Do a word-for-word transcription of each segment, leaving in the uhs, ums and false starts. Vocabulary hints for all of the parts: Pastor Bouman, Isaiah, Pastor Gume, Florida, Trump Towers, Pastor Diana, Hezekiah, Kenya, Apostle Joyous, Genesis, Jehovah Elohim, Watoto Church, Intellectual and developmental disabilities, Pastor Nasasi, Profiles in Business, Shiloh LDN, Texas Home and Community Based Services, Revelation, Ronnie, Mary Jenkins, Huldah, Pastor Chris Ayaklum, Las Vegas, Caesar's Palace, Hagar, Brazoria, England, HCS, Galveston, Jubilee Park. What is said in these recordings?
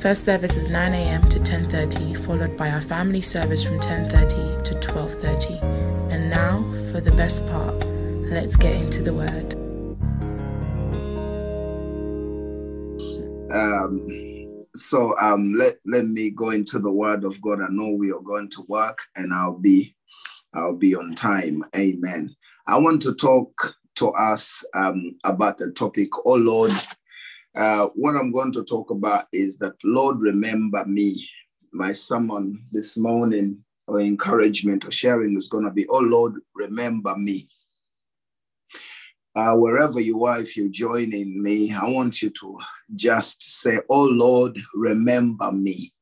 First service is nine a.m. to ten thirty, followed by our family service from ten thirty to twelve thirty. And now, for the best part, let's get into the word. Um, so um, let, let me go into the word of God. I know we are going to work, and I'll be, I'll be on time. Amen. I want to talk to us um, about the topic, oh Lord, uh, what I'm going to talk about is that, Lord, remember me. My sermon this morning, or encouragement or sharing, is going to be, oh Lord, remember me. Uh, wherever you are, if you're joining me, I want you to just say, oh Lord, remember me.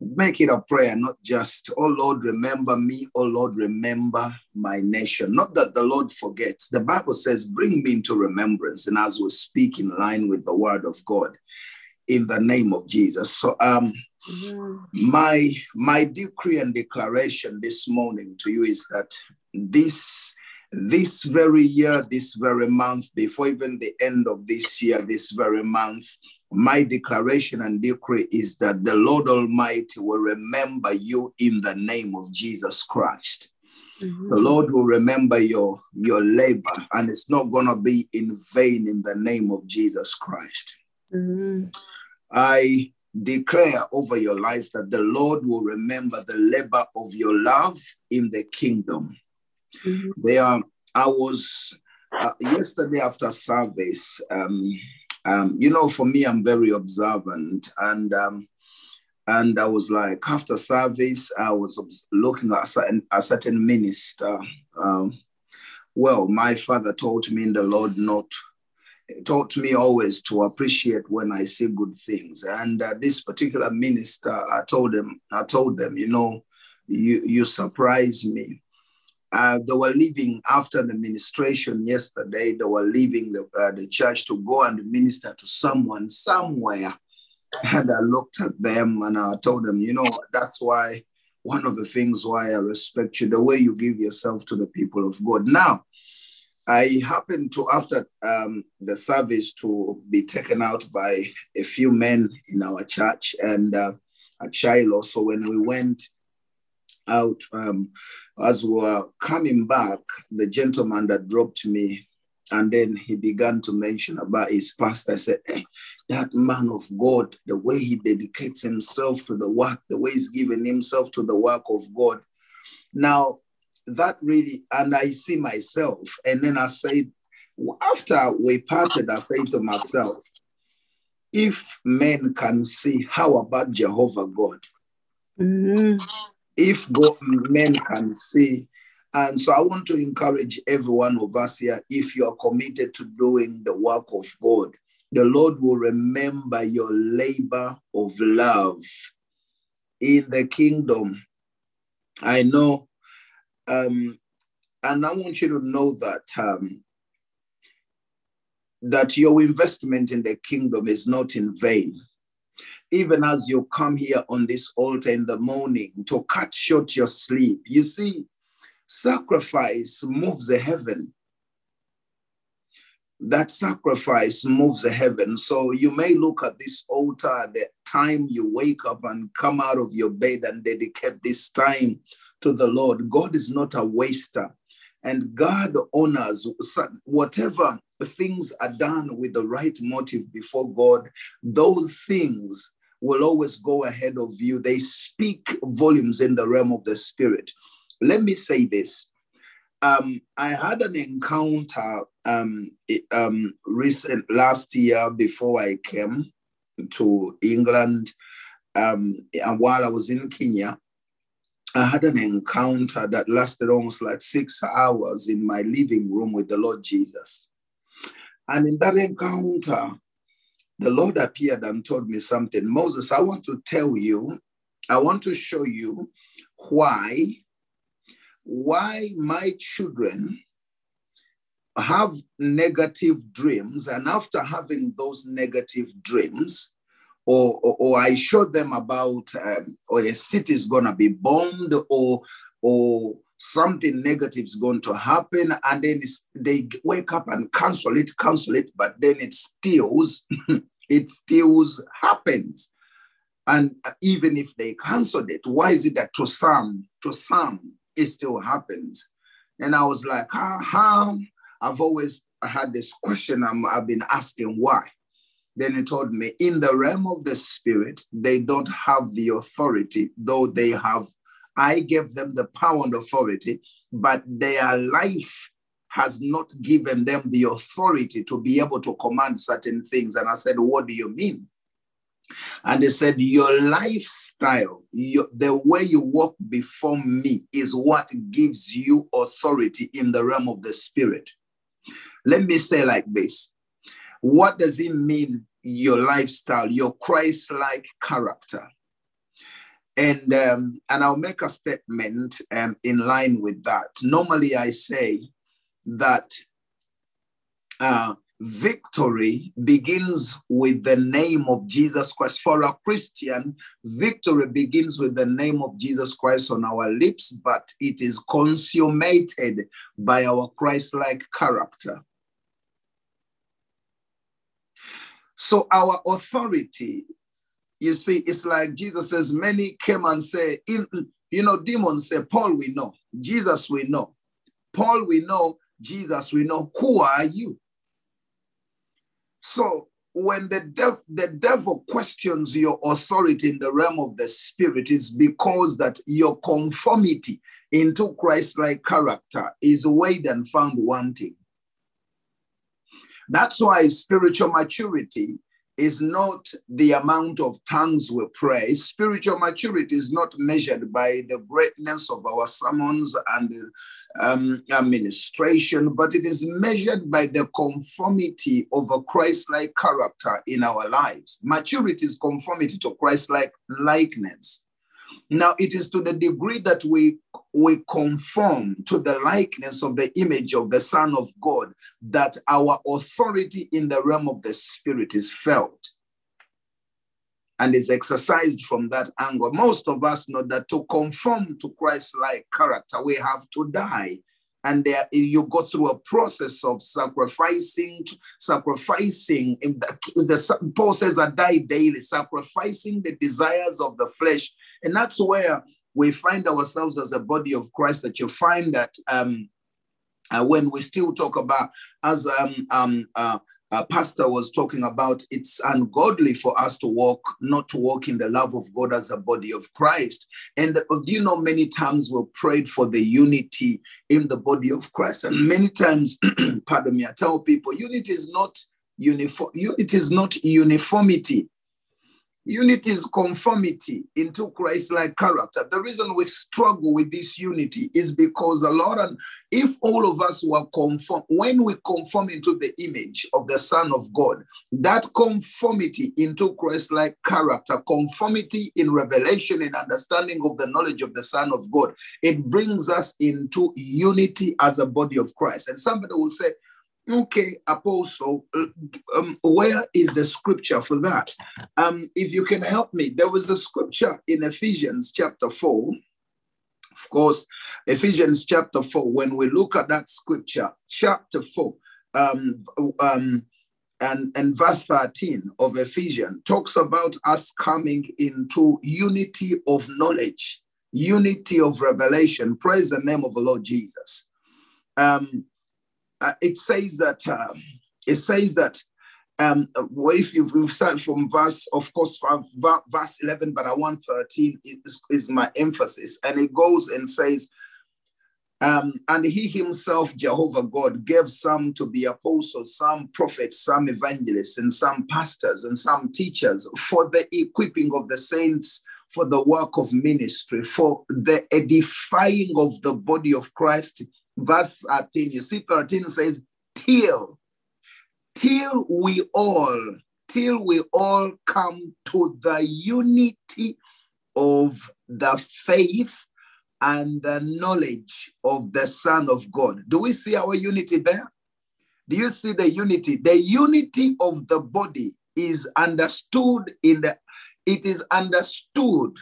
Make it a prayer, not just, oh Lord, remember me, oh Lord, remember my nation. Not that the Lord forgets. The Bible says, bring me into remembrance. And as we speak in line with the word of God, in the name of Jesus. So um, yeah. my, my decree and declaration this morning to you is that this, this very year, this very month, before even the end of this year, this very month, my declaration and decree is that the Lord Almighty will remember you in the name of Jesus Christ. Mm-hmm. The Lord will remember your, your labor, and it's not going to be in vain in the name of Jesus Christ. Mm-hmm. I declare over your life that the Lord will remember the labor of your love in the kingdom. Mm-hmm. There, I was, uh, yesterday after service, um, Um, you know, for me, I'm very observant, and um, and I was like, after service, I was looking at a certain, a certain minister. Um, well, my father taught me in the Lord not, taught me always to appreciate when I see good things. And uh, this particular minister, I told him, I told them, you know, you you surprise me. Uh, they were leaving after the ministration yesterday. They were leaving the, uh, the church to go and minister to someone somewhere. And I looked at them and I told them, you know, that's why, one of the things why I respect you, the way you give yourself to the people of God. Now, I happened to, after um, the service, to be taken out by a few men in our church and uh, at Shiloh. So when we went out, um, as we were coming back, the gentleman that dropped me, and then he began to mention about his pastor. I said, hey, that man of God, the way he dedicates himself to the work, the way he's given himself to the work of God. Now, that really, and I see myself. And then I said, after we parted, I said to myself, if men can see, how about Jehovah God? Mm-hmm. If God, men can see. And so I want to encourage every one of us here, if you are committed to doing the work of God, the Lord will remember your labor of love in the kingdom. I know, um, and I want you to know that, um, that your investment in the kingdom is not in vain. Even as you come here on this altar in the morning to cut short your sleep. You see, sacrifice moves the heaven. That sacrifice moves the heaven. So you may look at this altar at the time you wake up and come out of your bed and dedicate this time to the Lord. God is not a waster. And God honors whatever things are done with the right motive before God. Those things will always go ahead of you. They speak volumes in the realm of the spirit. Let me say this. Um, I had an encounter um, um, recent last year before I came to England. Um, and while I was in Kenya, I had an encounter that lasted almost like six hours in my living room with the Lord Jesus. And in that encounter, the Lord appeared and told me something. Moses, I want to tell you, I want to show you why, why my children have negative dreams. And after having those negative dreams, or, or, or I show them about, um, or a city is going to be bombed, or, or something negative is going to happen, and then they wake up and cancel it, cancel it, but then it still, it still happens. And even if they canceled it, why is it that to some, to some, it still happens? And I was like, how? how? I've always had this question. I'm, I've been asking why. Then he told me, in the realm of the spirit, they don't have the authority, though they have. I gave them the power and authority, but their life has not given them the authority to be able to command certain things. And I said, what do you mean? And they said, your lifestyle, your, the way you walk before me is what gives you authority in the realm of the spirit. Let me say like this. What does it mean, your lifestyle, your Christ-like character? And, um, and I'll make a statement um, in line with that. Normally I say that uh, victory begins with the name of Jesus Christ. For a Christian, victory begins with the name of Jesus Christ on our lips, but it is consummated by our Christ-like character. So our authority, you see, it's like Jesus says, many came and say, you know, demons say, Paul, we know. Jesus, we know. Paul, we know. Jesus, we know. Who are you? So when the, dev- the devil questions your authority in the realm of the spirit, it's because that your conformity into Christ-like character is weighed and found wanting. That's why spiritual maturity is not the amount of tongues we pray. Spiritual maturity is not measured by the greatness of our sermons and um, administration, but it is measured by the conformity of a Christ-like character in our lives. Maturity is conformity to Christ-like likeness. Now, it is to the degree that we, we conform to the likeness of the image of the Son of God that our authority in the realm of the Spirit is felt and is exercised from that angle. Most of us know that to conform to Christ-like character, we have to die. And there, you go through a process of sacrificing, sacrificing. In the, the, Paul says, I die daily, sacrificing the desires of the flesh. And that's where we find ourselves as a body of Christ, that you find that um, uh, when we still talk about, as um, um, uh, uh, Pastor was talking about, it's ungodly for us to walk, not to walk in the love of God as a body of Christ. And you know, many times we prayed for the unity in the body of Christ. And many times, pardon me, I tell people, unity is not uniform, unity is not uniformity. Unity is conformity into Christ-like character. The reason we struggle with this unity is because a lot of, if all of us were conformed, when we conform into the image of the Son of God, that conformity into Christ-like character, conformity in revelation and understanding of the knowledge of the Son of God, it brings us into unity as a body of Christ. And somebody will say, okay, Apostle, um, where is the scripture for that? Um, if you can help me, there was a scripture in Ephesians chapter four. Of course, Ephesians chapter four, when we look at that scripture, chapter four, um, um, and, and verse thirteen of Ephesians, talks about us coming into unity of knowledge, unity of revelation. Praise the name of the Lord Jesus. Um, Uh, it says that um, it says that um, well, if you we've started from verse, of course, from verse eleven, but I want thirteen is, is my emphasis, and it goes and says, um, and he himself, Jehovah God, gave some to be apostles, some prophets, some evangelists, and some pastors, and some teachers for the equipping of the saints, for the work of ministry, for the edifying of the body of Christ. Verse thirteen, you see, thirteen says, till, till we all until we all come to the unity of the faith and the knowledge of the Son of God. Do we see our unity there? Do you see the unity? The unity of the body is understood in the, it is understood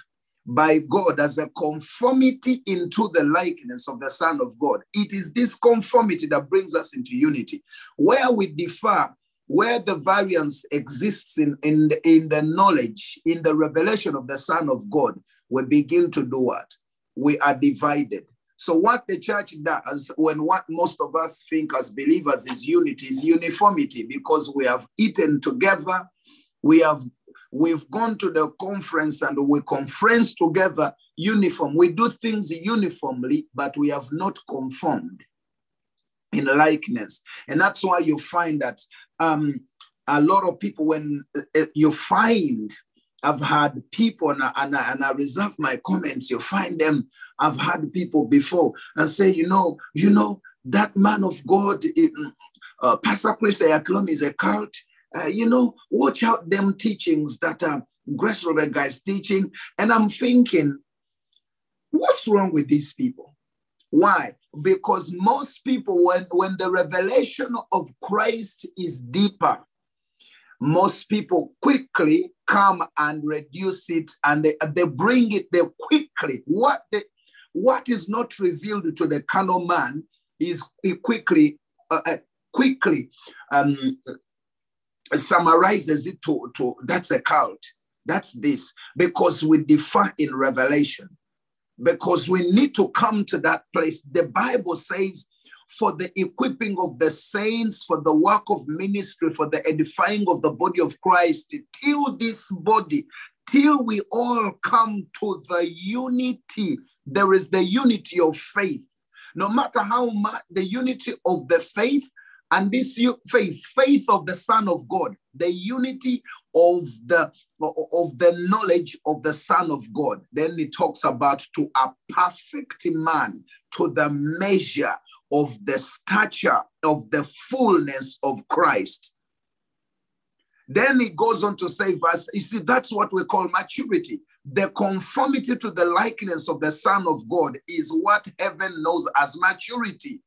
by God as a conformity into the likeness of the Son of God. It is this conformity that brings us into unity. Where we differ, where the variance exists in, in, in the knowledge, in the revelation of the Son of God, we begin to do what? We are divided. So what the church does, when what most of us think as believers is unity, is uniformity, because we have eaten together, we have We've gone to the conference and we conference together uniform. We do things uniformly, but we have not conformed in likeness. And that's why you find that um, a lot of people, when uh, you find, I've had people, and I, and, I, and I reserve my comments, you find them, I've had people before and say, you know, you know, that man of God, uh, Pastor Chris Ayaklum is a cult. Uh, you know, watch out them teachings that uh, Grace Robert Guy is teaching. And I'm thinking, what's wrong with these people? Why? Because most people, when, when the revelation of Christ is deeper, most people quickly come and reduce it, and they, they bring it there quickly. What, they, what is not revealed to the carnal man is quickly, uh, quickly, um, summarizes it to, to that's a cult, that's this, because we differ in revelation, because we need to come to that place. The Bible says, for the equipping of the saints, for the work of ministry, for the edifying of the body of Christ, till this body, till we all come to the unity. There is the unity of faith. No matter how much the unity of the faith, and this faith, faith of the Son of God, the unity of the, of the knowledge of the Son of God. Then it talks about to a perfect man, to the measure of the stature of the fullness of Christ. Then it goes on to say, verse, you see, that's what we call maturity. The conformity to the likeness of the Son of God is what heaven knows as maturity.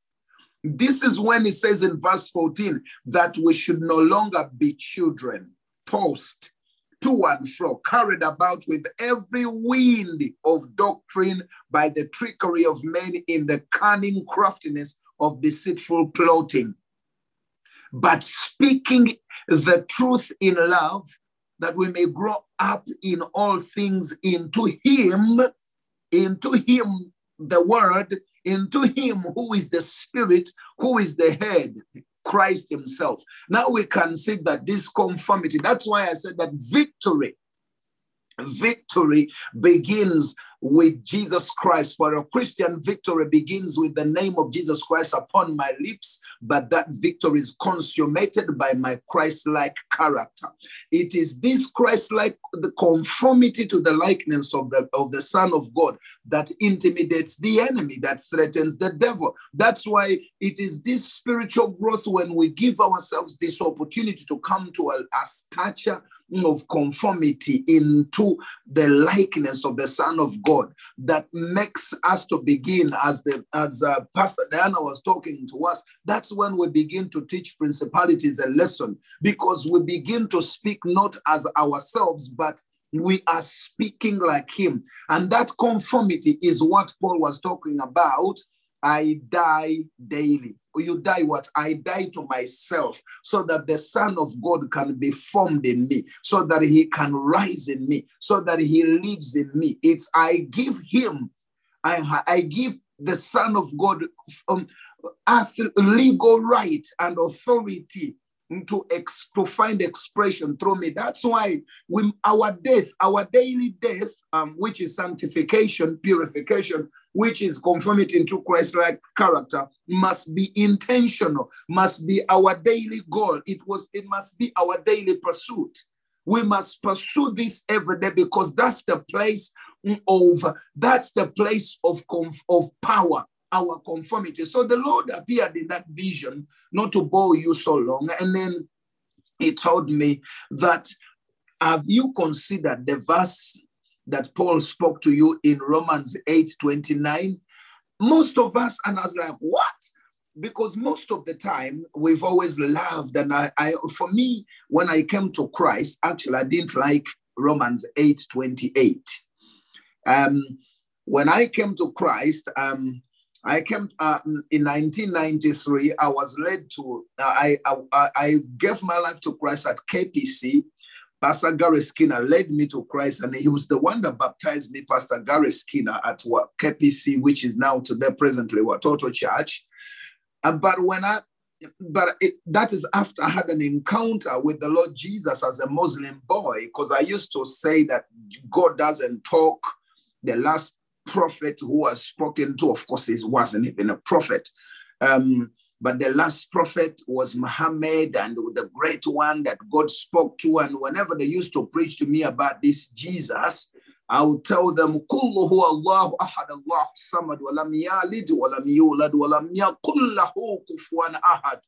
This is when it says in verse fourteen that we should no longer be children, tossed to and fro, carried about with every wind of doctrine by the trickery of men in the cunning craftiness of deceitful plotting. But speaking the truth in love, that we may grow up in all things into him, into him, the word, into him who is the Spirit, who is the head, Christ himself. Now we can see that this conformity, that's why I said that victory, victory begins with Jesus Christ. For a Christian, victory begins with the name of Jesus Christ upon my lips, but that victory is consummated by my Christ-like character. It is this Christ-like, the conformity to the likeness of the, of the Son of God that intimidates the enemy, that threatens the devil. That's why it is this spiritual growth when we give ourselves this opportunity to come to a, a stature of conformity into the likeness of the Son of God that makes us to begin, as the as uh, Pastor Diana was talking to us, that's when we begin to teach principalities a lesson, because we begin to speak not as ourselves, but we are speaking like him. And that conformity is what Paul was talking about. I die daily. You die what? I die to myself, so that the Son of God can be formed in me, so that he can rise in me, so that he lives in me. It's I give him, I, I give the Son of God um, legal right and authority to, ex, to find expression through me. That's why we, our death, our daily death, um, which is sanctification, purification, which is conformity into Christ-like character, must be intentional, must be our daily goal. It was, it must be our daily pursuit. We must pursue this every day, because that's the place of, that's the place of, of power, our conformity. So the Lord appeared in that vision, not to bore you so long, and then he told me that, have you considered the verse that Paul spoke to you in Romans eight twenty-nine? Most of us, and I was like, what? Because most of the time, we've always loved, and I, I for me, when I came to Christ, actually, I didn't like Romans eight twenty-eight. Um, when I came to Christ, um, I came uh, in nineteen ninety-three. I was led to, uh, I, I I gave my life to Christ at K P C. Pastor Gary Skinner led me to Christ, and he was the one that baptized me, Pastor Gary Skinner, at K P C, which is now today presently Watoto Church. Uh, but when I, but it, that is after I had an encounter with the Lord Jesus as a Muslim boy, because I used to say that God doesn't talk. The last prophet who was spoken to, of course, he wasn't even a prophet. Um, but the last prophet was Muhammad, and the great one that God spoke to. And whenever they used to preach to me about this Jesus, I would tell them, Kullu huwa Allahu ahad, Allahu samad, wa lam yalid, wa lam yulad, wa lam yakul lahu kufuwan ahad.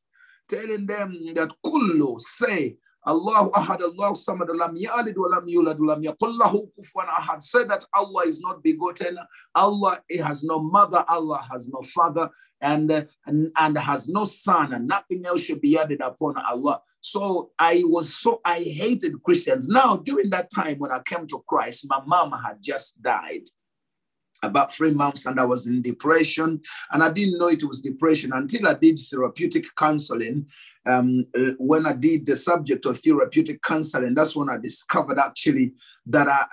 Telling them that Kullu, say, Allahu ahad, Allahu samad, wa lam yalid, wa lam yulad, wa lam yakul lahu kufuwan ahad. Say that Allah is not begotten, Allah has no mother, Allah has no father, and, and, and has no son, and nothing else should be added upon Allah. So I was so, I hated Christians. Now, during that time when I came to Christ, my mom had just died about three months, and I was in depression, and I didn't know it was depression until I did therapeutic counseling. Um, when I did the subject of therapeutic counseling, that's when I discovered actually that I,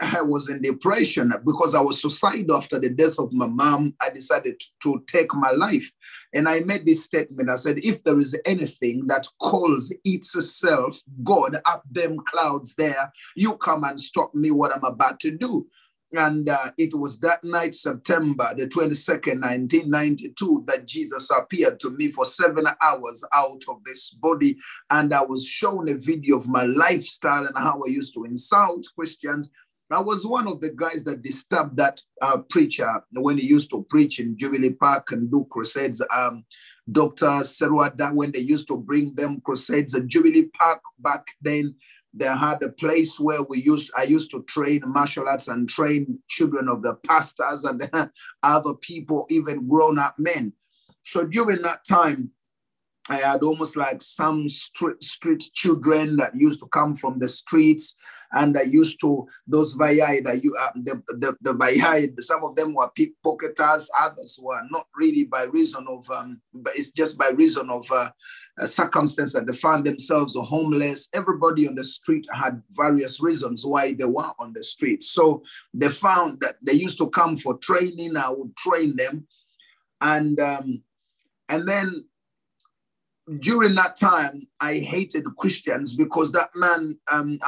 I was in depression because I was suicidal after the death of my mom. I decided to take my life. And I made this statement. I said, if there is anything that calls itself God up them clouds there, you come and stop me what I'm about to do. And uh, it was that night, September the twenty-second, nineteen ninety-two, that Jesus appeared to me for seven hours out of this body. And I was shown a video of my lifestyle and how I used to insult Christians. I was one of the guys that disturbed that uh, preacher when he used to preach in Jubilee Park and do crusades. Um, Doctor Serwa, when they used to bring them crusades at Jubilee Park back then, they had a place where we used, I used to train martial arts and train children of the pastors and other people, even grown-up men. So during that time, I had almost like some street, street children that used to come from the streets. And I used to, those Vayai, that you, uh, the, the, the Vayai, some of them were pickpocketers, others were not really by reason of, um, but it's just by reason of uh, a circumstance that they found themselves homeless. Everybody on the street had various reasons why they were on the street. So they found that they used to come for training. I would train them. And, um, and then during that time, I hated Christians because that man, um,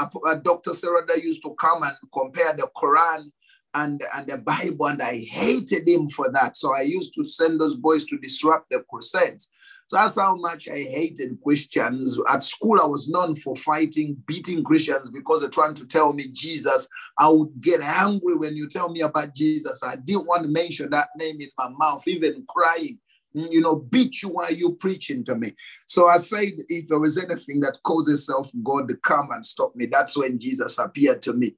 Doctor Serada, used to come and compare the Quran and, and the Bible, and I hated him for that. So I used to send those boys to disrupt the crusades. So that's how much I hated Christians. At school, I was known for fighting, beating Christians because they're trying to tell me Jesus. I would get angry when you tell me about Jesus. I didn't want to mention that name in my mouth, even crying. You know, bitch, why are you preaching to me? So I said, if there is anything that calls itself God, to come and stop me. That's when Jesus appeared to me.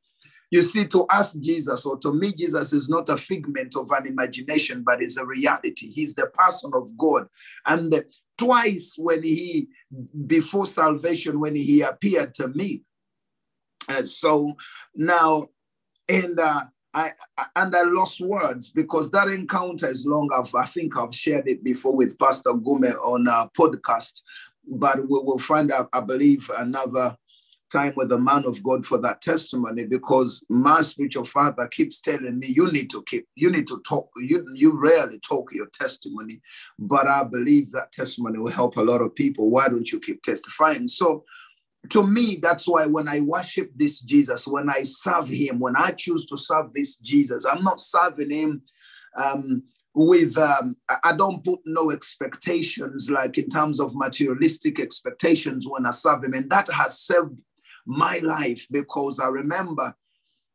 You see, to us, Jesus, or to me, Jesus is not a figment of an imagination, but is a reality. He's the person of God. And the, twice when he, before salvation, when he appeared to me. And so now, and uh, I, and I lost words because that encounter is long. I've, I think I've shared it before with Pastor Gume on a podcast, but we will find out, I believe, another time with the man of God for that testimony, because my spiritual father keeps telling me, you need to keep, you need to talk, you, you rarely talk your testimony, but I believe that testimony will help a lot of people. Why don't you keep testifying? So to me, that's why when I worship this Jesus, when I serve him, when I choose to serve this Jesus, I'm not serving him um, with, um, I don't put no expectations, like in terms of materialistic expectations when I serve him. And that has saved my life, because I remember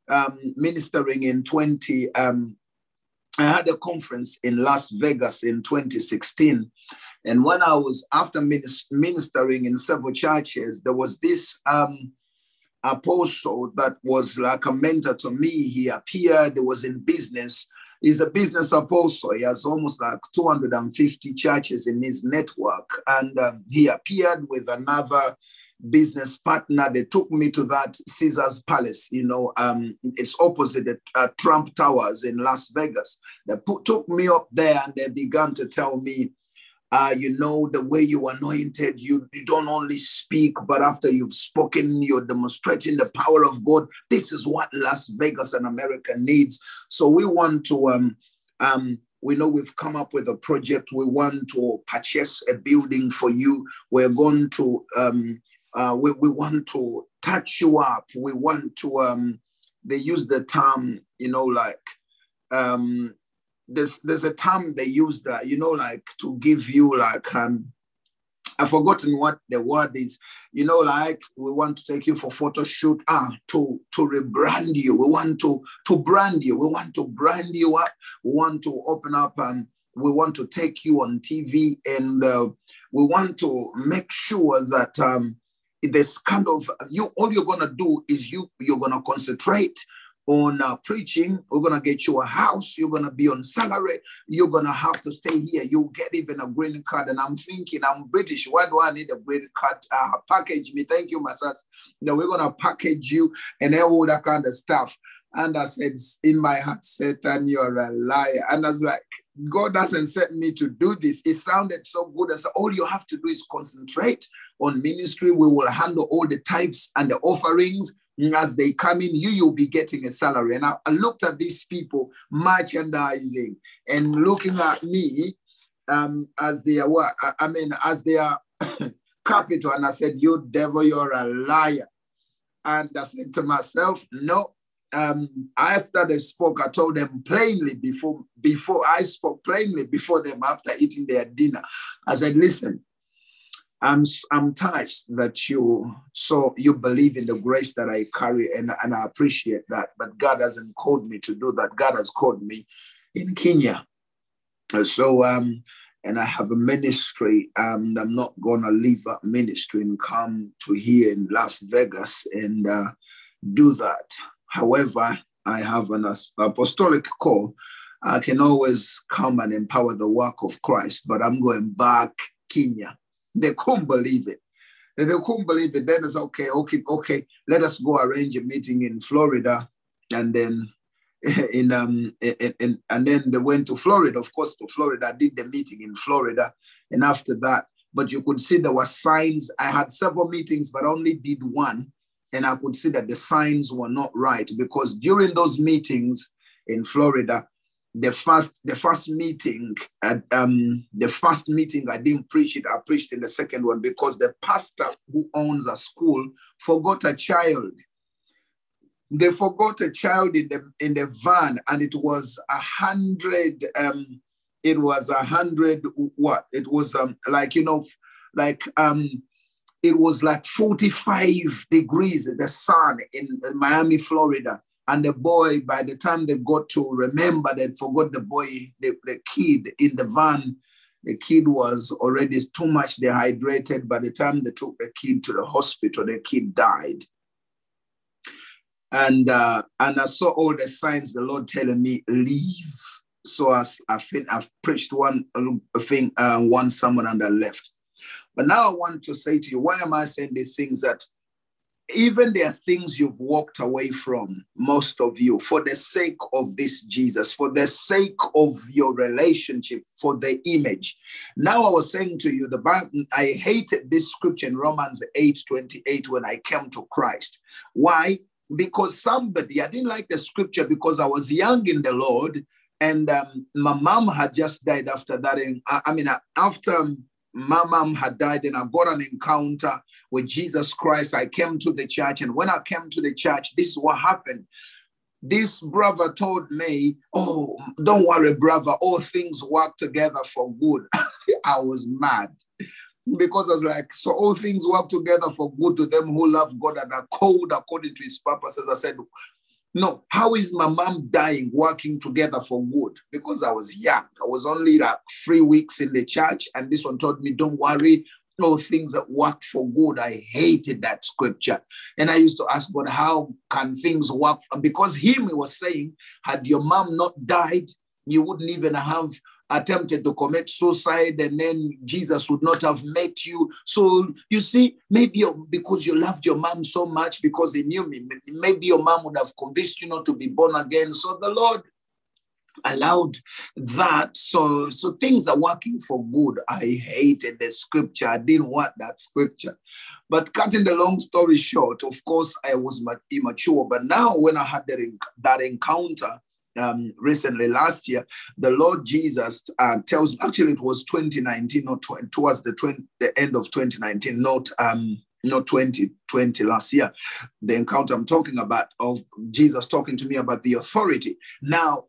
um, ministering in 20, um, I had a conference in Las Vegas in twenty sixteen. And when I was after ministering in several churches, there was this um, apostle that was like a mentor to me. He appeared, he was in business. He's a business apostle. He has almost like two hundred fifty churches in his network. And um, he appeared with another business partner. They took me to that Caesar's Palace, you know, um, it's opposite the uh, Trump Towers in Las Vegas. They put, took me up there and they began to tell me, Uh, you know, the way you anointed, you, you don't only speak, but after you've spoken, you're demonstrating the power of God. This is what Las Vegas and America needs. So we want to, um, um, we know we've come up with a project. We want to purchase a building for you. We're going to, um, uh, we, we want to touch you up. We want to, um, they use the term, you know, like, um, There's, there's a term they use that, you know, like to give you like, um, I've forgotten what the word is, you know, like we want to take you for photo shoot, ah, to, to rebrand you. We want to, to brand you. We want to brand you up. We want to open up and we want to take you on T V and uh, we want to make sure that um, this kind of, you, all you're going to do is you, you're going to concentrate on uh, preaching. We're going to get you a house. You're going to be on salary. You're going to have to stay here. You'll get even a green card. And I'm thinking, I'm British. Why do I need a green card? Uh, package me. Thank you, Masas. No, we're going to package you and all that kind of stuff. And I said, in my heart, Satan, you're a liar. And I was like, God doesn't set me to do this. It sounded so good. I said, all you have to do is concentrate on ministry. We will handle all the tithes and the offerings. As they come in, you, you'll be getting a salary. And I, I looked at these people merchandising and looking at me um, as they are, I mean, as they are capital. And I said, you devil, you're a liar. And I said to myself, no. Um, after they spoke, I told them plainly before, before I spoke plainly before them after eating their dinner. I said, listen, I'm I'm touched that you so you believe in the grace that I carry and, and I appreciate that. But God hasn't called me to do that. God has called me in Kenya. So um and I have a ministry. Um, I'm not gonna leave that ministry and come to here in Las Vegas and uh, do that. However, I have an apostolic call. I can always come and empower the work of Christ, but I'm going back Kenya. They couldn't believe it. They couldn't believe it. Then it's okay, okay, okay. Let us go arrange a meeting in Florida, and then in um in, in, and then they went to Florida. Of course, to Florida, I did the meeting in Florida, and after that, but you could see there were signs. I had several meetings, but only did one, and I could see that the signs were not right because during those meetings in Florida. The first, the first meeting, at, um, the first meeting, I didn't preach it. I preached in the second one because the pastor who owns a school forgot a child. They forgot a child in the in the van, and it was a hundred. Um, it was a hundred. What? It was um, like you know, like um, it was like forty-five degrees the sun in Miami, Florida. And the boy, by the time they got to remember, they forgot the boy, the, the kid in the van. The kid was already too much dehydrated. By the time they took the kid to the hospital, the kid died. And uh, and I saw all the signs, the Lord telling me, leave. So I, I think I've preached one thing, uh, one sermon, and I left. But now I want to say to you, why am I saying these things that even there are things you've walked away from, most of you, for the sake of this Jesus, for the sake of your relationship, for the image. Now I was saying to you, the Bible, I hated this scripture in Romans eight twenty-eight when I came to Christ. Why? Because somebody, I didn't like the scripture because I was young in the Lord and um, my mom had just died after that. And I, I mean, after... My mom had died and I got an encounter with Jesus Christ. I came to the church and when I came to the church, this is what happened. This brother told me, oh, don't worry, brother. All things work together for good. I was mad because I was like, so all things work together for good to them who love God and are called according to his purposes. I said, No, how is my mom dying working together for good? Because I was young. I was only like three weeks in the church. And this one told me, don't worry. No, things that work for good. I hated that scripture. And I used to ask God, how can things work? Because him, he was saying, had your mom not died, you wouldn't even have attempted to commit suicide, and then Jesus would not have met you. So you see, maybe because you loved your mom so much, because he knew me, maybe your mom would have convinced you not to be born again. So the Lord allowed that. So, so things are working for good. I hated the scripture. I didn't want that scripture. But cutting the long story short, of course, I was immature. But now when I had that, that encounter, Um, recently, last year, the Lord Jesus uh, tells me, actually it was twenty nineteen, not tw- towards the, tw- the end of twenty nineteen, not um, not twenty twenty, last year, the encounter I'm talking about, of Jesus talking to me about the authority. Now,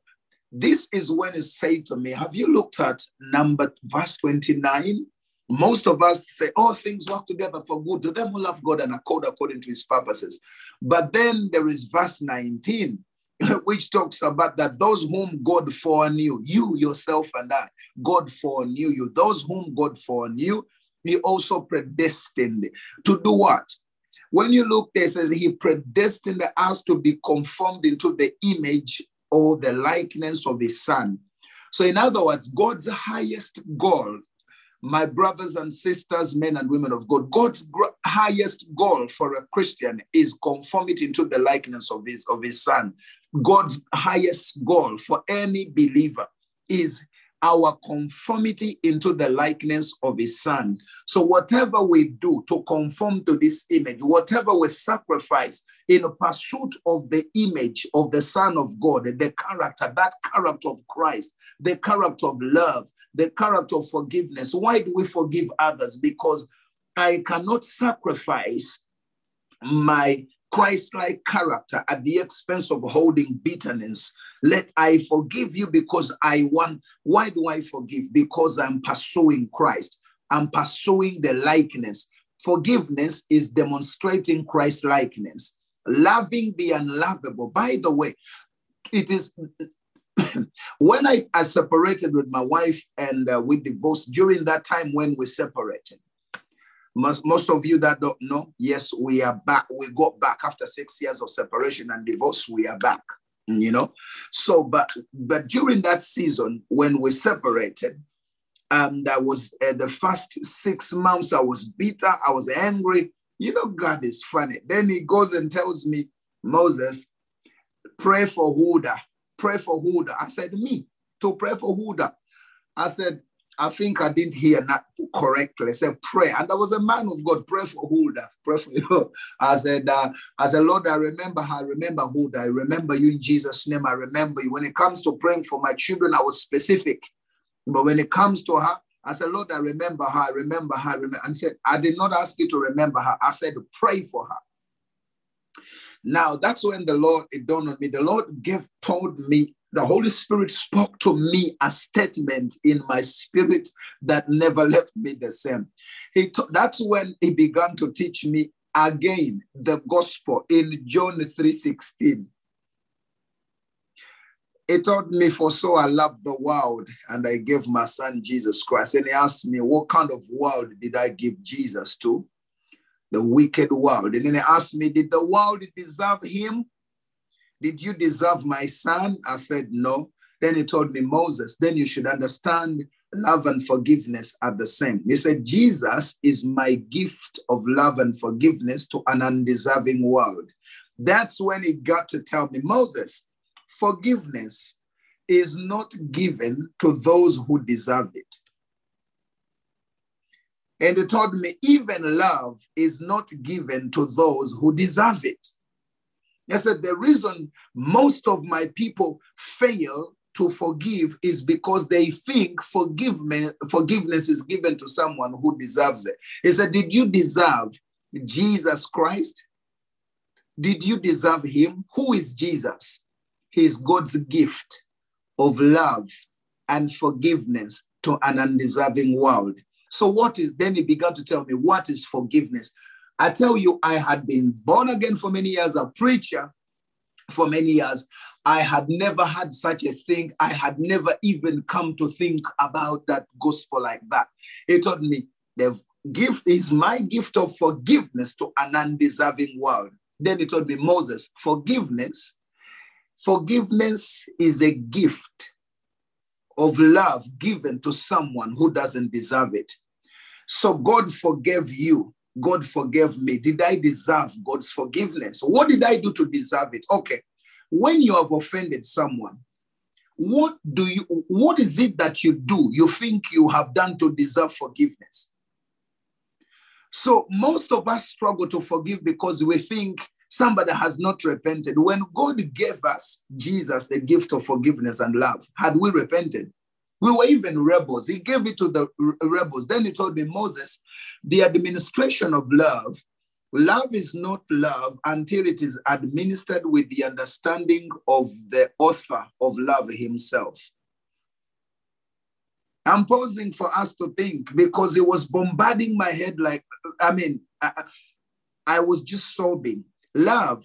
this is when it said to me, have you looked at number verse twenty-nine? Most of us say, oh, things work together for good to them who love God and are called according to his purposes. But then there is verse nineteen, which talks about that those whom God foreknew, you, yourself, and I, God foreknew you. Those whom God foreknew, he also predestined. To do what? When you look there, it says he predestined us to be conformed into the image or the likeness of his son. So in other words, God's highest goal, my brothers and sisters, men and women of God, God's gr- highest goal for a Christian is conformity into the likeness of his, of his son. God's highest goal for any believer is our conformity into the likeness of his son. So whatever we do to conform to this image, whatever we sacrifice in pursuit of the image of the Son of God, the character, that character of Christ, the character of love, the character of forgiveness. Why do we forgive others? Because I cannot sacrifice my Christ-like character at the expense of holding bitterness. Let I forgive you because I want. Why do I forgive? Because I'm pursuing Christ. I'm pursuing the likeness. Forgiveness is demonstrating Christ's likeness. Loving the unlovable. By the way, it is when I, I separated with my wife and uh, we divorced during that time when we separated. Most, most of you that don't know, yes, we are back. We got back after six years of separation and divorce. We are back. You know, so but but during that season when we separated, um, that was uh, the first six months I was bitter, I was angry. You know, God is funny. Then he goes and tells me, Moses, pray for Huldah, pray for Huldah. I said, me to pray for Huldah. I said, I think I didn't hear that correctly. I said, pray. And I was a man of God. Pray for Huldah. Pray for you. I said, uh, I said, Lord, I remember her. I remember Huldah. I remember you in Jesus' name. I remember you. When it comes to praying for my children, I was specific. But when it comes to her, I said, Lord, I remember her. I remember her. I remember. And said, I did not ask you to remember her. I said, pray for her. Now, that's when the Lord, it dawned on me. The Lord gave, told me, the Holy Spirit spoke to me a statement in my spirit that never left me the same. He t- that's when he began to teach me again the gospel in John three sixteen. He taught me, for so I loved the world and I gave my son Jesus Christ. And he asked me, what kind of world did I give Jesus to? The wicked world. And then he asked me, did the world deserve him? Did you deserve my son? I said, no. Then he told me, Moses, then you should understand love and forgiveness are the same. He said, Jesus is my gift of love and forgiveness to an undeserving world. That's when he got to tell me, Moses, forgiveness is not given to those who deserve it. And he told me, even love is not given to those who deserve it. I said, the reason most of my people fail to forgive is because they think forgiveness, forgiveness is given to someone who deserves it. He said, did you deserve Jesus Christ? Did you deserve him? Who is Jesus? He is God's gift of love and forgiveness to an undeserving world. So what is, then he began to tell me, what is forgiveness? I tell you, I had been born again for many years, a preacher, for many years. I had never had such a thing. I had never even come to think about that gospel like that. He told me, the gift is my gift of forgiveness to an undeserving world. Then he told me, Moses, forgiveness, forgiveness is a gift of love given to someone who doesn't deserve it. So God forgave you. God forgave me. Did I deserve God's forgiveness? What did I do to deserve it? Okay. When you have offended someone, what do you, what is it that you do, you think you have done to deserve forgiveness? So most of us struggle to forgive because we think somebody has not repented. When God gave us, Jesus, the gift of forgiveness and love, had we repented? We were even rebels. He gave it to the rebels. Then he told me, Moses, the administration of love, love is not love until it is administered with the understanding of the author of love himself. I'm pausing for us to think because it was bombarding my head like, I mean, I, I was just sobbing. Love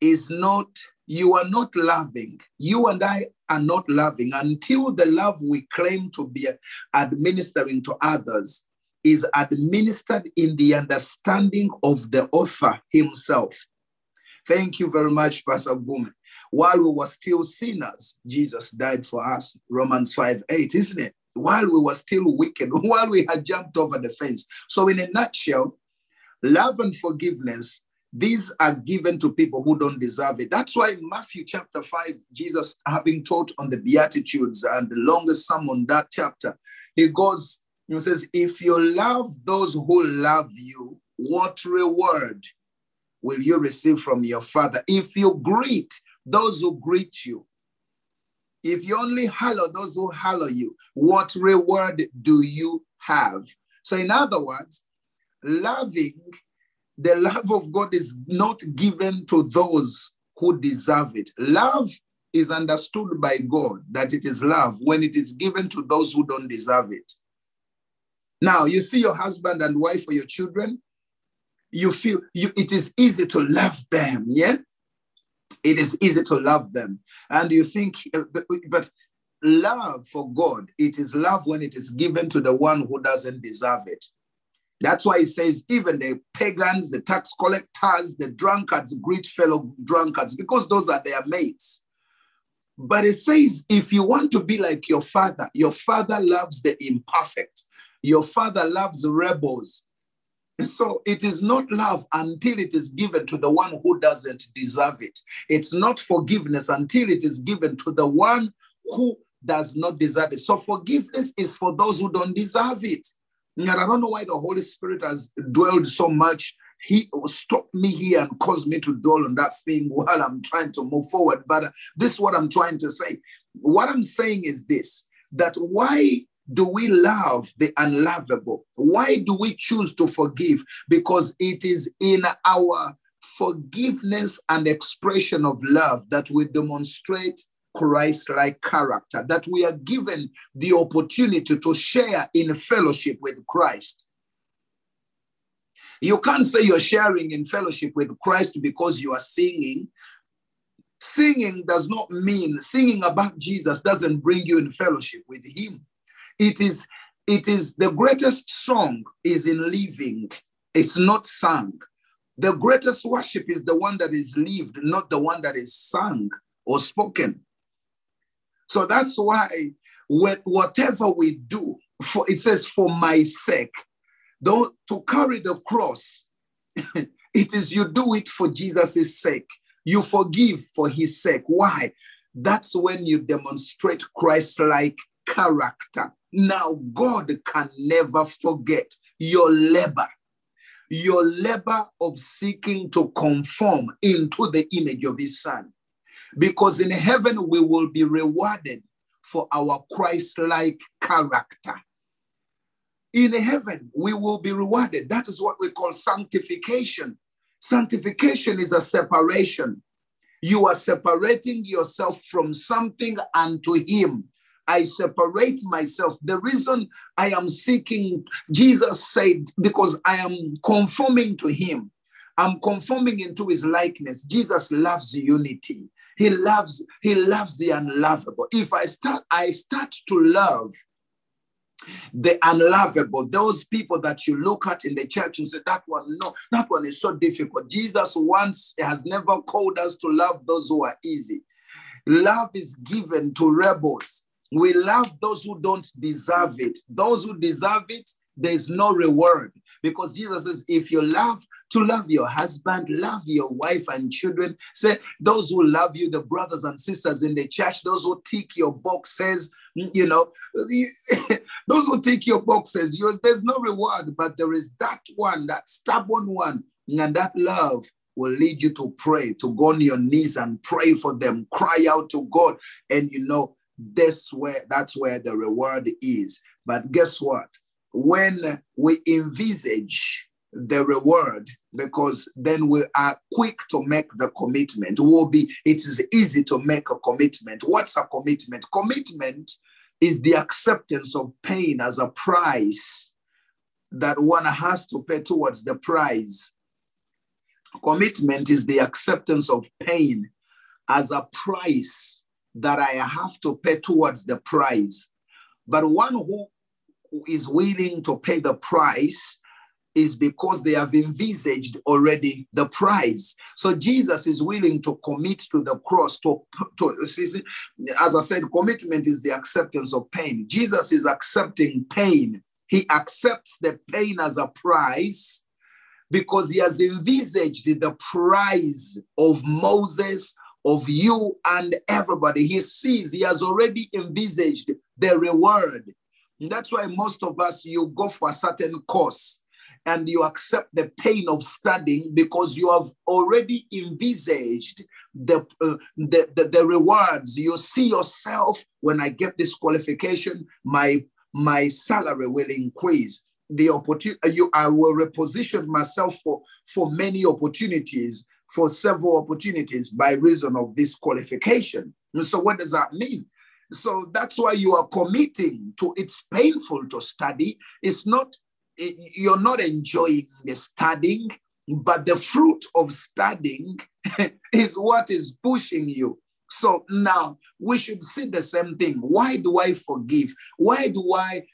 is not, you are not loving. You and I are not loving until the love we claim to be administering to others is administered in the understanding of the author himself. Thank you very much, Pastor Bouman. While we were still sinners, Jesus died for us. Romans five eight, isn't it? While we were still wicked, while we had jumped over the fence. So in a nutshell, love and forgiveness, these are given to people who don't deserve it. That's why in Matthew chapter five, Jesus, having taught on the Beatitudes and the longest sermon on that chapter, he goes, he says, if you love those who love you, what reward will you receive from your Father? If you greet those who greet you, if you only hallow those who hallow you, what reward do you have? So in other words, loving, the love of God is not given to those who deserve it. Love is understood by God that it is love when it is given to those who don't deserve it. Now, you see your husband and wife or your children, you feel you, it is easy to love them, yeah? It is easy to love them. And you think, but, but love for God, it is love when it is given to the one who doesn't deserve it. That's why he says even the pagans, the tax collectors, the drunkards greet fellow drunkards because those are their mates. But it says if you want to be like your Father, your Father loves the imperfect. Your Father loves rebels. So it is not love until it is given to the one who doesn't deserve it. It's not forgiveness until it is given to the one who does not deserve it. So forgiveness is for those who don't deserve it. And I don't know why the Holy Spirit has dwelled so much. He stopped me here and caused me to dwell on that thing while I'm trying to move forward. But this is what I'm trying to say. What I'm saying is this, that why do we love the unlovable? Why do we choose to forgive? Because it is in our forgiveness and expression of love that we demonstrate Christ-like character, that we are given the opportunity to share in fellowship with Christ. You can't say you're sharing in fellowship with Christ because you are singing. Singing does not mean, singing about Jesus doesn't bring you in fellowship with him. It is, it is the greatest song is in living. It's not sung. The greatest worship is the one that is lived, not the one that is sung or spoken. So that's why whatever we do, for it says, for my sake, though, to carry the cross, it is you do it for Jesus' sake. You forgive for his sake. Why? That's when you demonstrate Christ-like character. Now, God can never forget your labor, your labor of seeking to conform into the image of his Son. Because in heaven, we will be rewarded for our Christ-like character. In heaven, we will be rewarded. That is what we call sanctification. Sanctification is a separation. You are separating yourself from something unto him. I separate myself. The reason I am seeking, Jesus said, because I am conforming to him. I'm conforming into his likeness. Jesus loves unity. He loves, he loves the unlovable. If I start, I start to love the unlovable, those people that you look at in the church and say, that one, no, that one is so difficult. Jesus once has never called us to love those who are easy. Love is given to rebels. We love those who don't deserve it. Those who deserve it, there's no reward. Because Jesus says, if you love, to love your husband, love your wife and children. Say, those who love you, the brothers and sisters in the church, those who tick your boxes, you know, those who tick your boxes, you, there's no reward, but there is that one, that stubborn one, and that love will lead you to pray, to go on your knees and pray for them, cry out to God. And you know, that's where, that's where the reward is. But guess what? When we envisage the reward, because then we are quick to make the commitment. We'll be, it is easy to make a commitment. What's a commitment? Commitment is the acceptance of pain as a price that one has to pay towards the prize. Commitment is the acceptance of pain as a price that I have to pay towards the prize. But one who is willing to pay the price is because they have envisaged already the price. So Jesus is willing to commit to the cross. To, to, as I said, commitment is the acceptance of pain. Jesus is accepting pain. He accepts the pain as a price because he has envisaged the price of Moses, of you and everybody. He sees, he has already envisaged the reward. That's why most of us, you go for a certain course and you accept the pain of studying because you have already envisaged the, uh, the, the, the rewards. You see yourself, when I get this qualification, my, my salary will increase. The opportunity, you, I will reposition myself for, for many opportunities, for several opportunities by reason of this qualification. And so what does that mean? So that's why you are committing to, it's painful to study. It's not, it, you're not enjoying the studying, but the fruit of studying is what is pushing you. So now we should see the same thing. Why do I forgive? Why do I,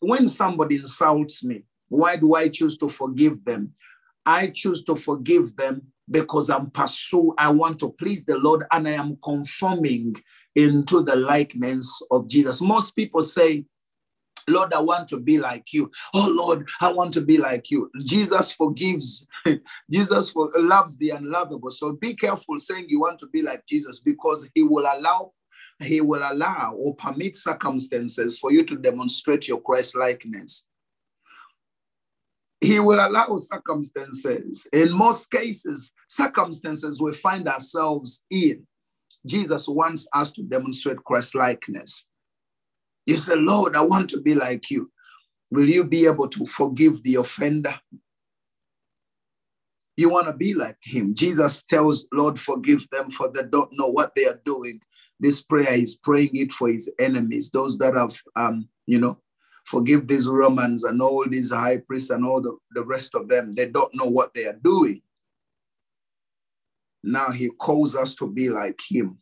when somebody insults me, why do I choose to forgive them? I choose to forgive them because I'm pursuing, I want to please the Lord and I am conforming into the likeness of Jesus. Most people say, Lord, I want to be like you. Oh, Lord, I want to be like you. Jesus forgives. Jesus for, loves the unlovable. So be careful saying you want to be like Jesus because he will allow, he will allow or permit circumstances for you to demonstrate your Christ-likeness. He will allow circumstances. In most cases, circumstances we find ourselves in, Jesus wants us to demonstrate Christ-likeness. You say, Lord, I want to be like you. Will you be able to forgive the offender? You want to be like him. Jesus tells, Lord, forgive them for they don't know what they are doing. This prayer is praying it for his enemies, those that have, um, you know, forgive these Romans and all these high priests and all the, the rest of them. They don't know what they are doing. Now he calls us to be like him.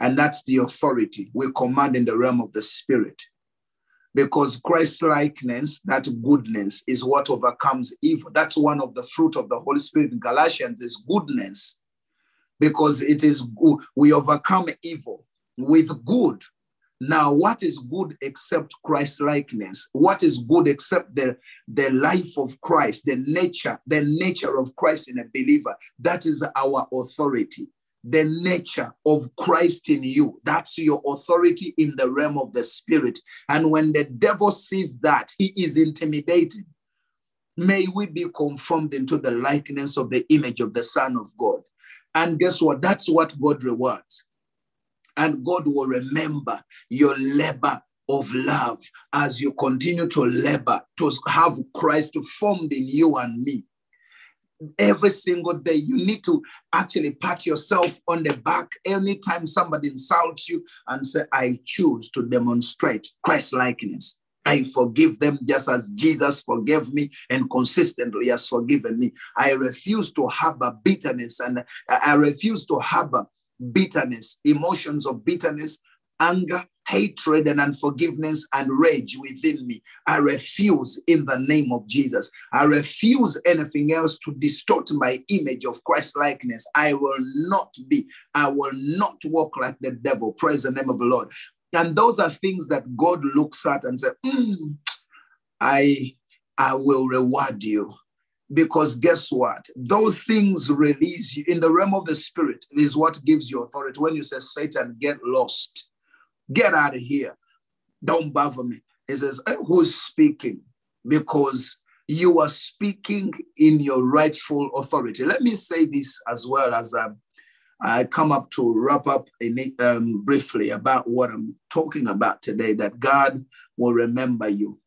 And that's the authority we command in the realm of the spirit. Because Christ's likeness, that goodness is what overcomes evil. That's one of the fruit of the Holy Spirit in Galatians is goodness. Because it is good. We overcome evil with good. Now, what is good except Christ's likeness? What is good except the, the life of Christ, the nature, the nature of Christ in a believer? That is our authority. The nature of Christ in you. That's your authority in the realm of the spirit. And when the devil sees that, he is intimidated. May we be conformed into the likeness of the image of the Son of God. And guess what? That's what God rewards. And God will remember your labor of love as you continue to labor, to have Christ formed in you and me. Every single day, you need to actually pat yourself on the back anytime somebody insults you and say, I choose to demonstrate Christ-likeness. I forgive them just as Jesus forgave me and consistently has forgiven me. I refuse to harbor bitterness, and I refuse to harbor bitterness, emotions of bitterness, anger, hatred, and unforgiveness and rage within me. I refuse in the name of Jesus. I refuse anything else to distort my image of Christ likeness. I will not be, I will not walk like the devil. Praise the name of the Lord. And those are things that God looks at and says, mm, I, I will reward you. Because guess what? Those things release you in the realm of the spirit is what gives you authority. When you say, Satan, get lost. Get out of here. Don't bother me. He says, who's speaking? Because you are speaking in your rightful authority. Let me say this as well as I, I come up to wrap up in it, um, briefly about what I'm talking about today, that God will remember you.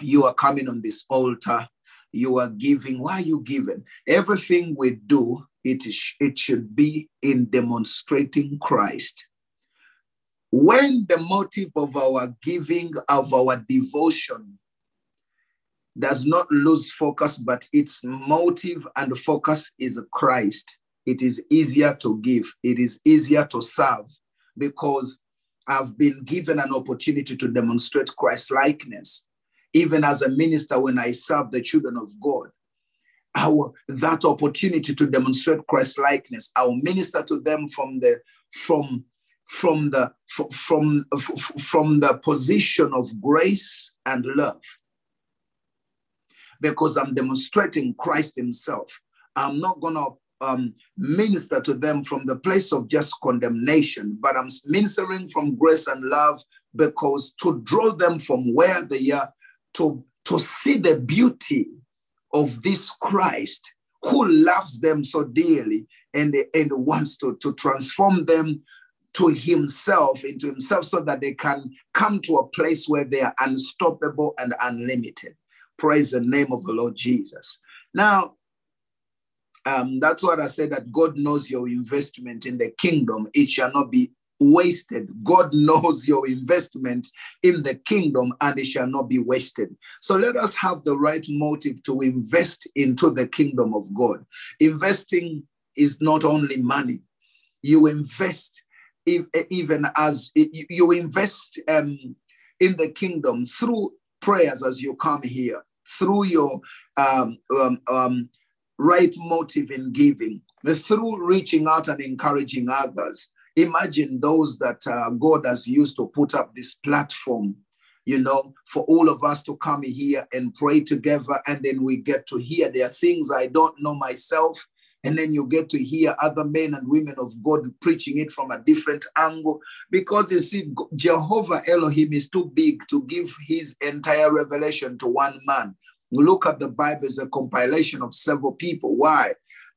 You are coming on this altar. You are giving. Why are you giving? Everything we do, it, is, it should be in demonstrating Christ. When the motive of our giving, of our devotion, does not lose focus, but its motive and focus is Christ, it is easier to give. It is easier to serve because I've been given an opportunity to demonstrate Christ's likeness. Even as a minister, when I serve the children of God, our, that opportunity to demonstrate Christ's likeness, I will minister to them from the from from the from from the position of grace and love, because I'm demonstrating Christ Himself. I'm not gonna um, minister to them from the place of just condemnation, but I'm ministering from grace and love, because to draw them from where they are to to see the beauty of this Christ who loves them so dearly and and wants to to transform them to himself, into himself, so that they can come to a place where they are unstoppable and unlimited. Praise the name of the Lord Jesus. Now, um, that's what I said, that God knows your investment in the kingdom. It shall not be wasted. God knows your investment in the kingdom, and it shall not be wasted. So let us have the right motive to invest into the kingdom of God. Investing is not only money. You invest If, even as you invest um, in the kingdom through prayers as you come here, through your um, um, um, right motive in giving, through reaching out and encouraging others. Imagine those that uh, God has used to put up this platform, you know, for all of us to come here and pray together, and then we get to hear, there are things I don't know myself. And then you get to hear other men and women of God preaching it from a different angle. Because you see, Jehovah Elohim is too big to give his entire revelation to one man. Look at the Bible as a compilation of several people. Why?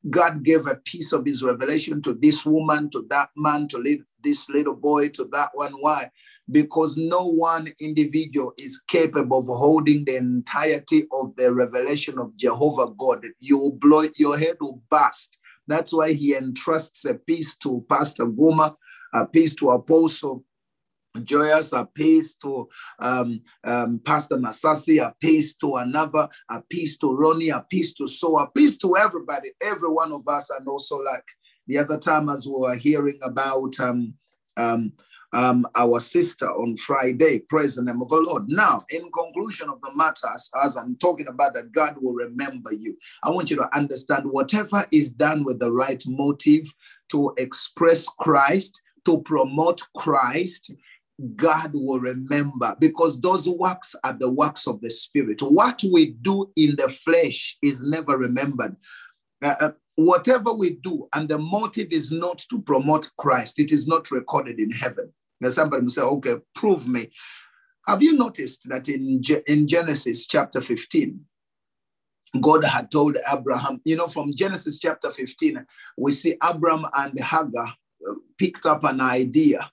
God gave a piece of his revelation to this woman, to that man, to this little boy, to that one. Why? Because no one individual is capable of holding the entirety of the revelation of Jehovah God. You will blow, your head will burst. That's why he entrusts a piece to Pastor Gume, a piece to Apostle Joyous, a piece to um, um, Pastor Nasasi, a piece to another, a piece to Ronnie, a piece to so, a piece to everybody, every one of us. And also, like the other time, as we were hearing about um, um, Um, our sister on Friday, praise the name of the Lord. Now, in conclusion of the matter, as, as I'm talking about that God will remember you, I want you to understand whatever is done with the right motive to express Christ, to promote Christ, God will remember, because those works are the works of the Spirit. What we do in the flesh is never remembered. Uh, whatever we do, and the motive is not to promote Christ, it is not recorded in heaven. Now somebody will say, okay, prove me. Have you noticed that in, G- in Genesis chapter fifteen, God had told Abraham, you know, from Genesis chapter fifteen, we see Abraham and Hagar picked up an idea,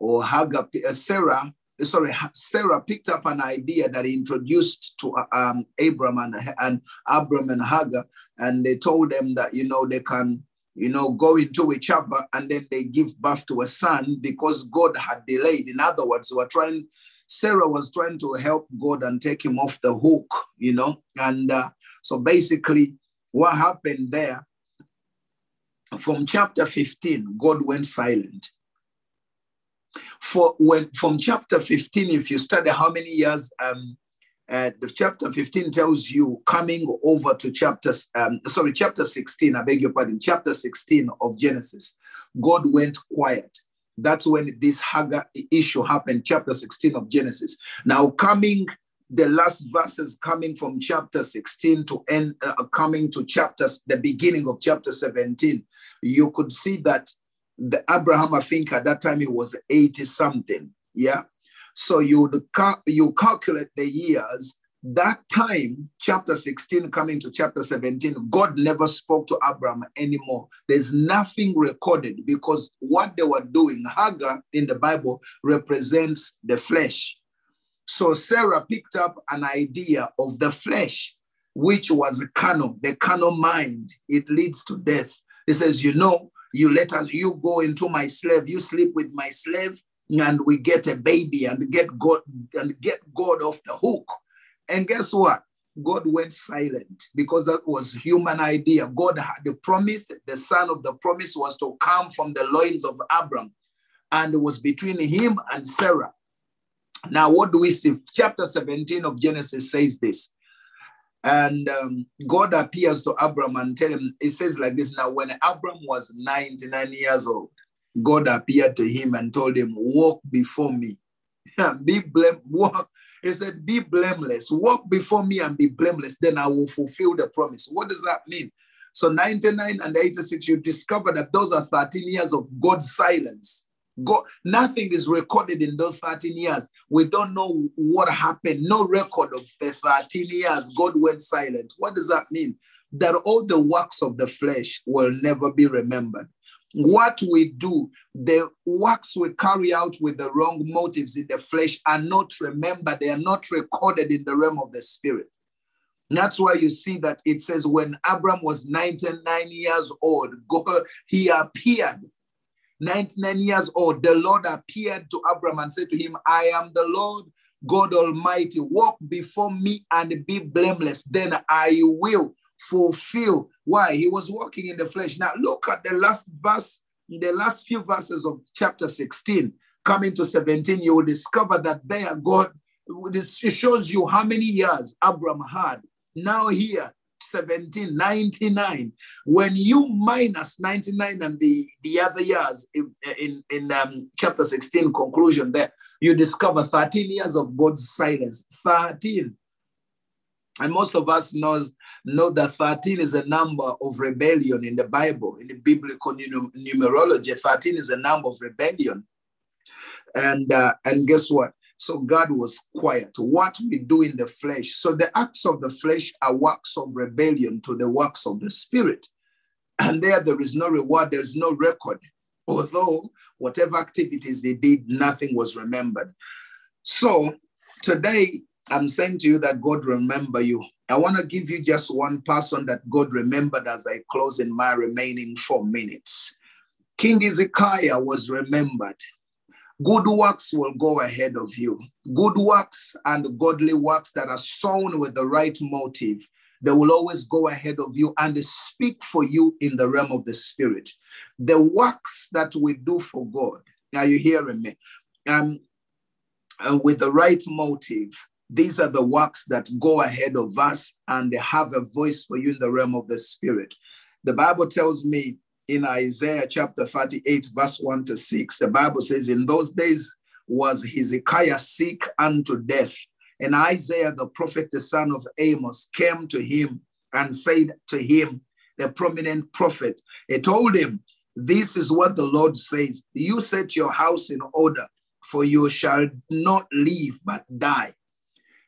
or Hagar, uh, Sarah, sorry, Sarah picked up an idea that he introduced to um, Abraham and, and Abram and Hagar, and they told them that, you know, they can, you know, go into each other, and then they give birth to a son because God had delayed. In other words, they were trying, Sarah was trying to help God and take him off the hook, you know. And uh, so basically what happened there, from chapter fifteen, God went silent. For when from chapter fifteen, if you study how many years, um, uh, the chapter fifteen tells you coming over to chapters, um, sorry, chapter sixteen, I beg your pardon, chapter sixteen of Genesis, God went quiet. That's when this Hagar issue happened, chapter sixteen of Genesis. Now coming, the last verses coming from chapter sixteen to end, uh, coming to chapters, the beginning of chapter seventeen, you could see that the Abraham, I think at that time he was eighty something, yeah? So you cal you calculate the years, that time, chapter sixteen coming to chapter seventeen, God never spoke to Abraham anymore. There's nothing recorded because what they were doing, Hagar in the Bible represents the flesh. So Sarah picked up an idea of the flesh, which was carnal, the carnal mind. It leads to death. It says, you know, you let us, you go into my slave, you sleep with my slave, and we get a baby and get God and get God off the hook. And guess what? God went silent because that was human idea. God had promised, the son of the promise was to come from the loins of Abram, and it was between him and Sarah. Now, what do we see? Chapter seventeen of Genesis says this. And um, God appears to Abram and tell him, it says like this, now when Abram was ninety-nine years old, God appeared to him and told him, walk before me. be blame, walk. He said, be blameless, walk before me and be blameless, then I will fulfill the promise. What does that mean? So ninety-nine and eighty-six, you discover that those are thirteen years of God's silence. God, nothing is recorded in those thirteen years. We don't know what happened. No record of the thirteen years. God went silent. What does that mean? That all the works of the flesh will never be remembered. What we do, the works we carry out with the wrong motives in the flesh are not remembered. They are not recorded in the realm of the spirit. That's why you see that it says when Abram was ninety-nine years old, God, he appeared. ninety-nine years old, the Lord appeared to Abram and said to him, I am the Lord God Almighty. Walk before me and be blameless. Then I will fulfill. Why? He was walking in the flesh. Now look at the last verse, the last few verses of chapter sixteen, coming to seventeen, you will discover that there God, this shows you how many years Abram had. Now here, seventeen ninety-nine. When you minus ninety-nine and the, the other years in, in, in um, chapter sixteen conclusion there, you discover thirteen years of God's silence, thirteen. And most of us knows, know that thirteen is a number of rebellion in the Bible, in the biblical numerology, thirteen is a number of rebellion. And, uh, and guess what? So God was quiet. What we do in the flesh. So the acts of the flesh are works of rebellion to the works of the spirit. And there, there is no reward. There is no record. Although whatever activities they did, nothing was remembered. So today, I'm saying to you that God remember you. I want to give you just one person that God remembered as I close in my remaining four minutes. King Hezekiah was remembered. Good works will go ahead of you. Good works and godly works that are sown with the right motive, they will always go ahead of you and speak for you in the realm of the spirit. The works that we do for God, are you hearing me? Um, and with the right motive, these are the works that go ahead of us and they have a voice for you in the realm of the spirit. The Bible tells me, in Isaiah chapter thirty-eight, verse one to six, the Bible says, in those days was Hezekiah sick unto death. And Isaiah, the prophet, the son of Amos, came to him and said to him, the prominent prophet, he told him, this is what the Lord says, you set your house in order, for you shall not live but die.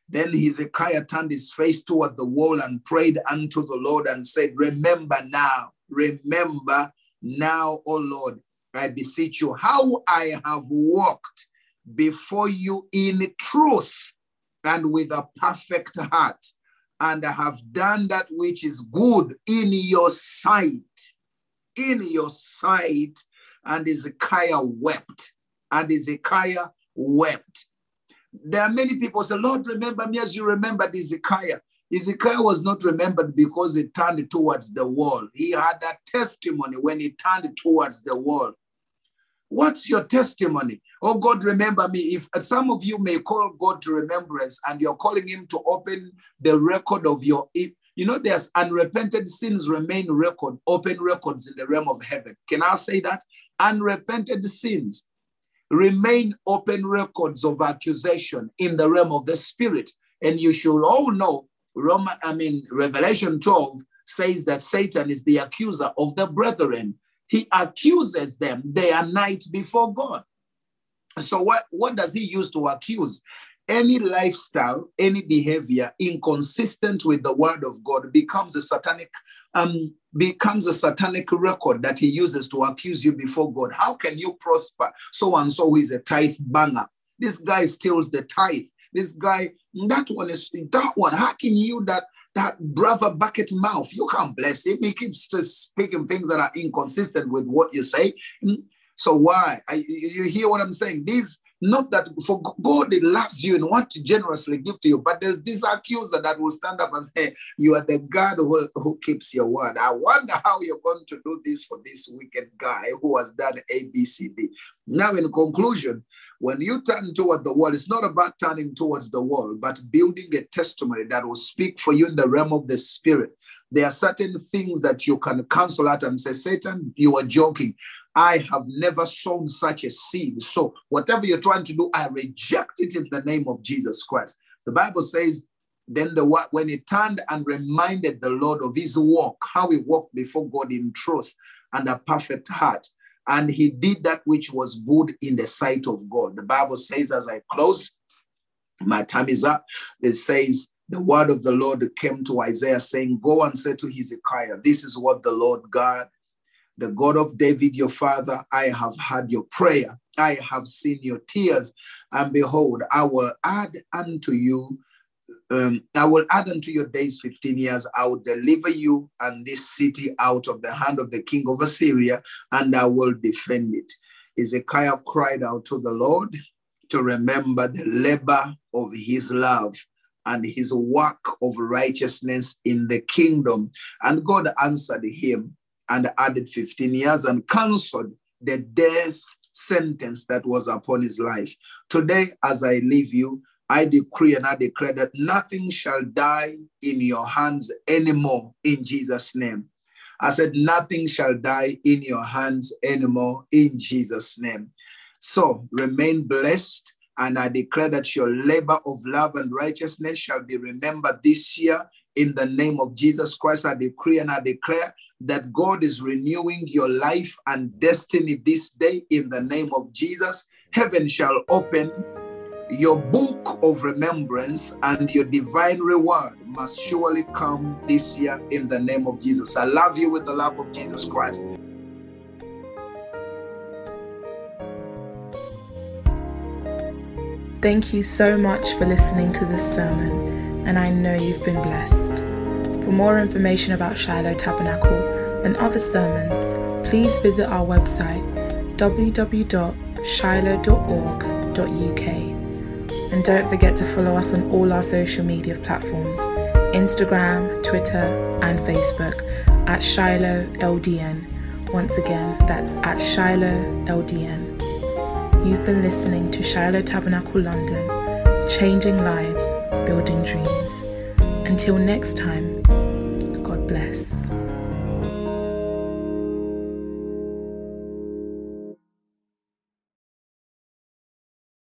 Then Hezekiah turned his face toward the wall and prayed unto the Lord and said, remember now, remember now, O Lord, I beseech you, how I have walked before you in truth and with a perfect heart, and I have done that which is good in your sight, in your sight. And Hezekiah wept, and Hezekiah wept. There are many people who say, Lord, remember me as you remembered Ezekiah. Ezekiah was not remembered because he turned towards the wall. He had a testimony when he turned towards the wall. What's your testimony? Oh, God, remember me. If some of you may call God to remembrance and you're calling him to open the record of your, you know, there's unrepented sins remain record, open records in the realm of heaven. Can I say that? Unrepented sins remain open records of accusation in the realm of the spirit. And you should all know, Roman, I mean, Revelation twelve says that Satan is the accuser of the brethren. He accuses them day and night before God. So what, what does he use to accuse? Any lifestyle, any behavior inconsistent with the word of God becomes a satanic, um, becomes a satanic record that he uses to accuse you before God. How can you prosper? So-and-so is a tithe banger. This guy steals the tithe. This guy, that one is, that one, how can you, that That brother bucket mouth, you can't bless him. He keeps just speaking things that are inconsistent with what you say. So why? I, you hear what I'm saying? This, not that for God, he loves you and wants to generously give to you, but there's this accuser that will stand up and say, you are the God who, who keeps your word. I wonder how you're going to do this for this wicked guy who has done A B C D. Now, in conclusion, when you turn toward the wall, it's not about turning towards the wall, but building a testimony that will speak for you in the realm of the spirit. There are certain things that you can cancel out and say, Satan, you are joking. I have never sown such a seed. So whatever you're trying to do, I reject it in the name of Jesus Christ. The Bible says, then the when he turned and reminded the Lord of his walk, how he walked before God in truth and a perfect heart. And he did that which was good in the sight of God. The Bible says, as I close, my time is up. It says, the word of the Lord came to Isaiah saying, go and say to Hezekiah, this is what the Lord God, the God of David, your father, I have heard your prayer. I have seen your tears. And behold, I will add unto you, um, I will add unto your days fifteen years. I will deliver you and this city out of the hand of the king of Assyria, and I will defend it. Hezekiah cried out to the Lord to remember the labor of his love and his work of righteousness in the kingdom. And God answered him and added fifteen years and canceled the death sentence that was upon his life. Today, as I leave you, I decree and I declare that nothing shall die in your hands anymore in Jesus' name. I said, nothing shall die in your hands anymore in Jesus' name. So remain blessed. And I declare that your labor of love and righteousness shall be remembered this year in the name of Jesus Christ. I decree and I declare that God is renewing your life and destiny this day in the name of Jesus. Heaven shall open, your book of remembrance and your divine reward must surely come this year in the name of Jesus. I love you with the love of Jesus Christ. Thank you so much for listening to this sermon, and I know you've been blessed. For more information about Shiloh Tabernacle and other sermons, please visit our website w w w dot shiloh dot org dot u k, and don't forget to follow us on all our social media platforms, Instagram, Twitter and Facebook at Shiloh L D N. Once again, that's at Shiloh L D N. You've been listening to Shiloh Tabernacle London, changing lives, building dreams. Until next time.